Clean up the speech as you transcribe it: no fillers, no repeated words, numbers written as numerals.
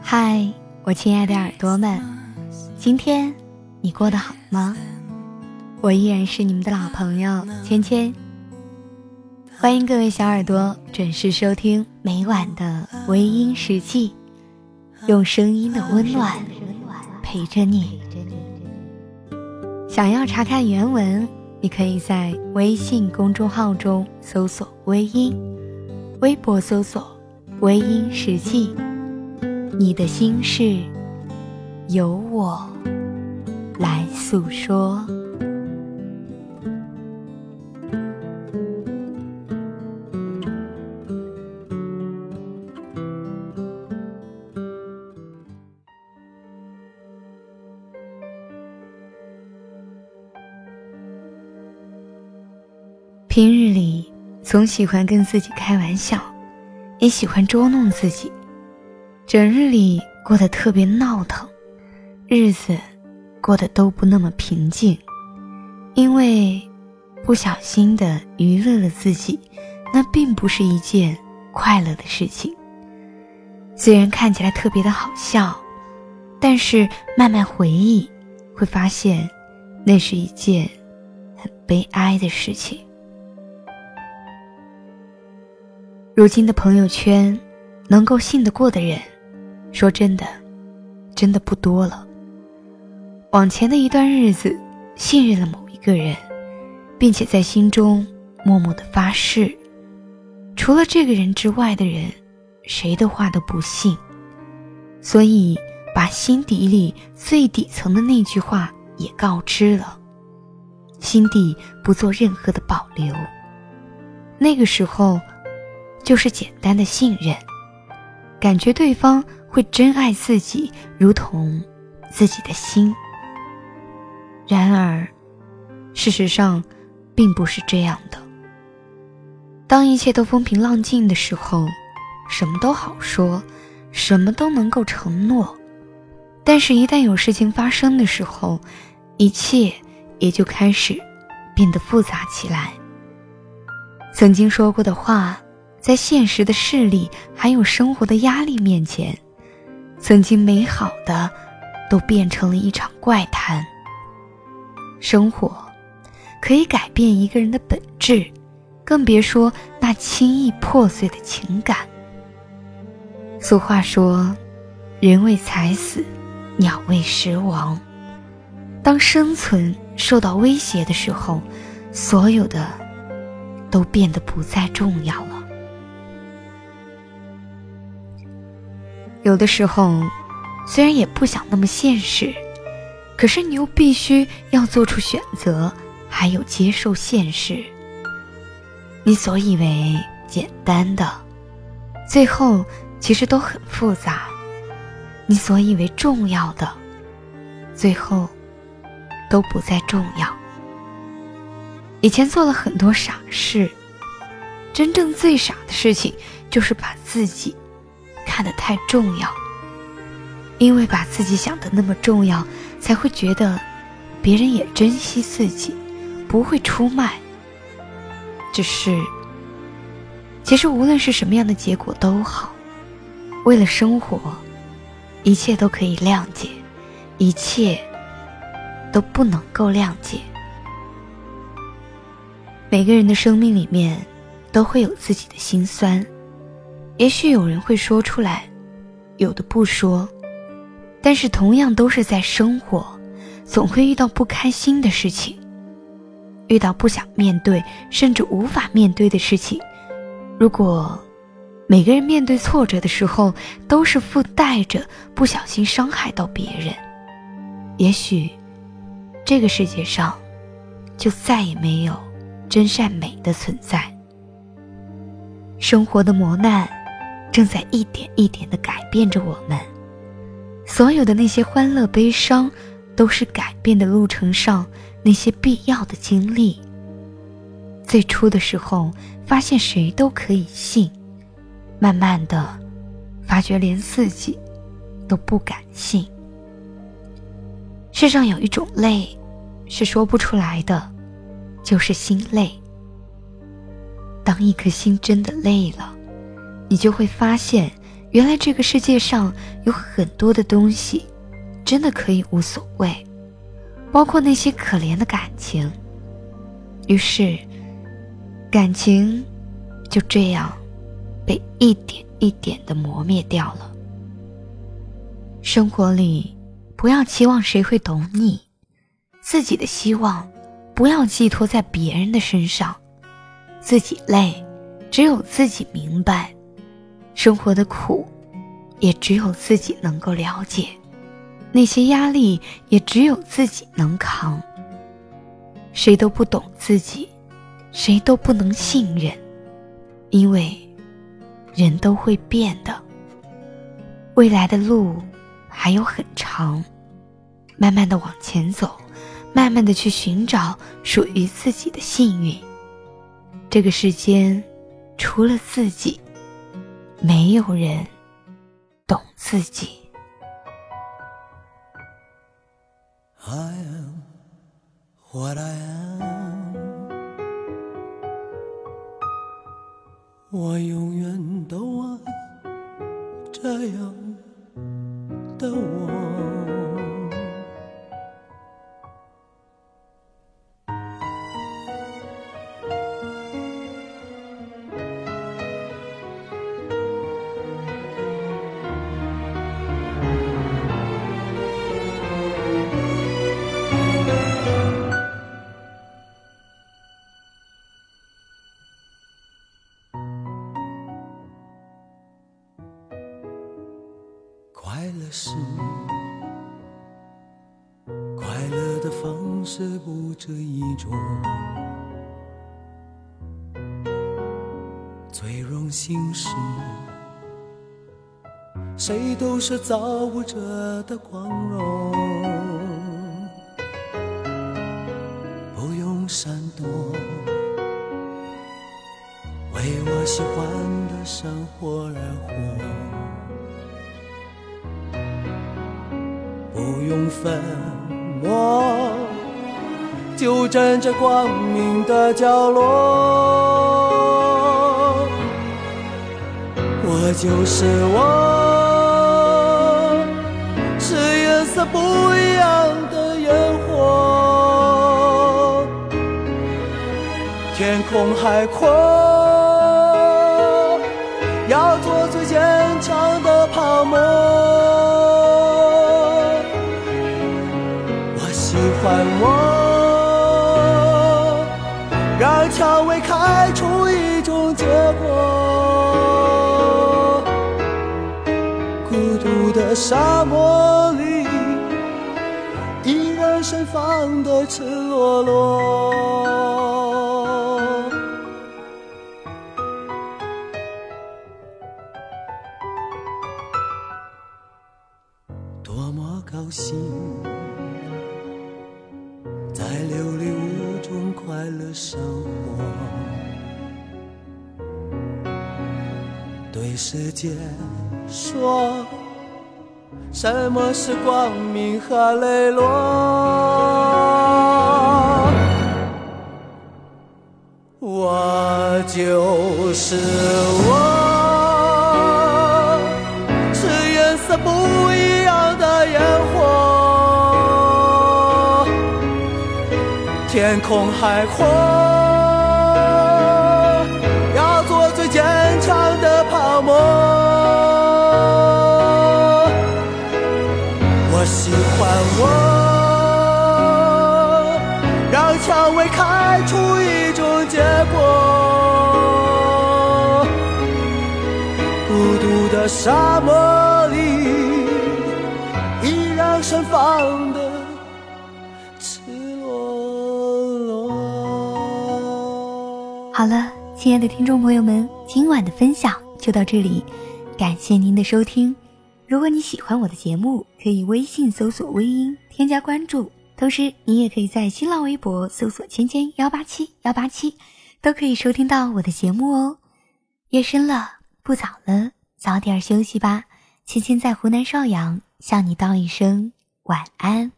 嗨，我亲爱的耳朵们，今天你过得好吗？我依然是你们的老朋友芊芊，欢迎各位小耳朵准时收听每晚的微音时记，用声音的温暖陪着你。想要查看原文，你可以在微信公众号中搜索微音，微博搜索微音时记，你的心事由我来诉说。平日里总喜欢跟自己开玩笑，也喜欢捉弄自己，整日里过得特别闹腾，日子过得都不那么平静，因为不小心的娱乐了自己，那并不是一件快乐的事情。虽然看起来特别的好笑，但是慢慢回忆会发现，那是一件很悲哀的事情。如今的朋友圈，能够信得过的人说真的真的不多了。往前的一段日子，信任了某一个人，并且在心中默默地发誓，除了这个人之外的人，谁的话都不信，所以把心底里最底层的那句话也告知了，心底不做任何的保留。那个时候就是简单的信任，感觉对方会真爱自己，如同自己的心。然而事实上并不是这样的。当一切都风平浪静的时候，什么都好说，什么都能够承诺，但是一旦有事情发生的时候，一切也就开始变得复杂起来。曾经说过的话，在现实的势力还有生活的压力面前，曾经美好的都变成了一场怪谈。生活可以改变一个人的本质，更别说那轻易破碎的情感。俗话说，人为财死，鸟为食亡。当生存受到威胁的时候，所有的都变得不再重要了。有的时候虽然也不想那么现实，可是你又必须要做出选择，还有接受现实。你所以为简单的，最后其实都很复杂。你所以为重要的，最后都不再重要。以前做了很多傻事，真正最傻的事情就是把自己看得太重要，因为把自己想得那么重要，才会觉得别人也珍惜自己，不会出卖。只是其实无论是什么样的结果都好，为了生活，一切都可以谅解，一切都不能够谅解。每个人的生命里面都会有自己的辛酸，也许有人会说出来，有的不说，但是同样都是在生活，总会遇到不开心的事情，遇到不想面对甚至无法面对的事情。如果每个人面对挫折的时候都是附带着不小心伤害到别人，也许这个世界上就再也没有真善美的存在。生活的磨难正在一点一点地改变着我们，所有的那些欢乐悲伤，都是改变的路程上那些必要的经历。最初的时候发现谁都可以信，慢慢的发觉连自己都不敢信。世上有一种累是说不出来的，就是心累。当一颗心真的累了，你就会发现，原来这个世界上有很多的东西真的可以无所谓，包括那些可怜的感情。于是感情就这样被一点一点地磨灭掉了。生活里不要期望谁会懂你，自己的希望不要寄托在别人的身上，自己累只有自己明白，生活的苦也只有自己能够了解，那些压力也只有自己能扛。谁都不懂自己，谁都不能信任，因为人都会变的。未来的路还有很长，慢慢的往前走，慢慢的去寻找属于自己的幸运。这个世间除了自己，没有人懂自己。 I am what I am， 我永远都爱这样的我。快乐是快乐的方式不止一种，最荣幸是谁都是造物者的光荣，不用闪躲，为我喜欢的生活而活，不用粉墨，就站在光明的角落。我就是我，是颜色不一样的烟火。天空海阔，要做最坚强的泡沫。还我，让蔷薇开出一种结果。孤独的沙漠里，依然盛放的赤裸裸。多么高兴！在流离无中快乐生活，对世界说，什么是光明和磊落？我就是我，是颜色不一样的烟火。天空海阔，要做最坚强的泡沫。我喜欢我，让蔷薇开出一种结果。孤独的沙漠里，依然盛放的。好了，亲爱的听众朋友们，今晚的分享就到这里，感谢您的收听。如果你喜欢我的节目，可以微信搜索微音添加关注，同时你也可以在新浪微博搜索芊芊187187，都可以收听到我的节目哦。夜深了，不早了，早点休息吧。芊芊在湖南邵阳向你道一声晚安。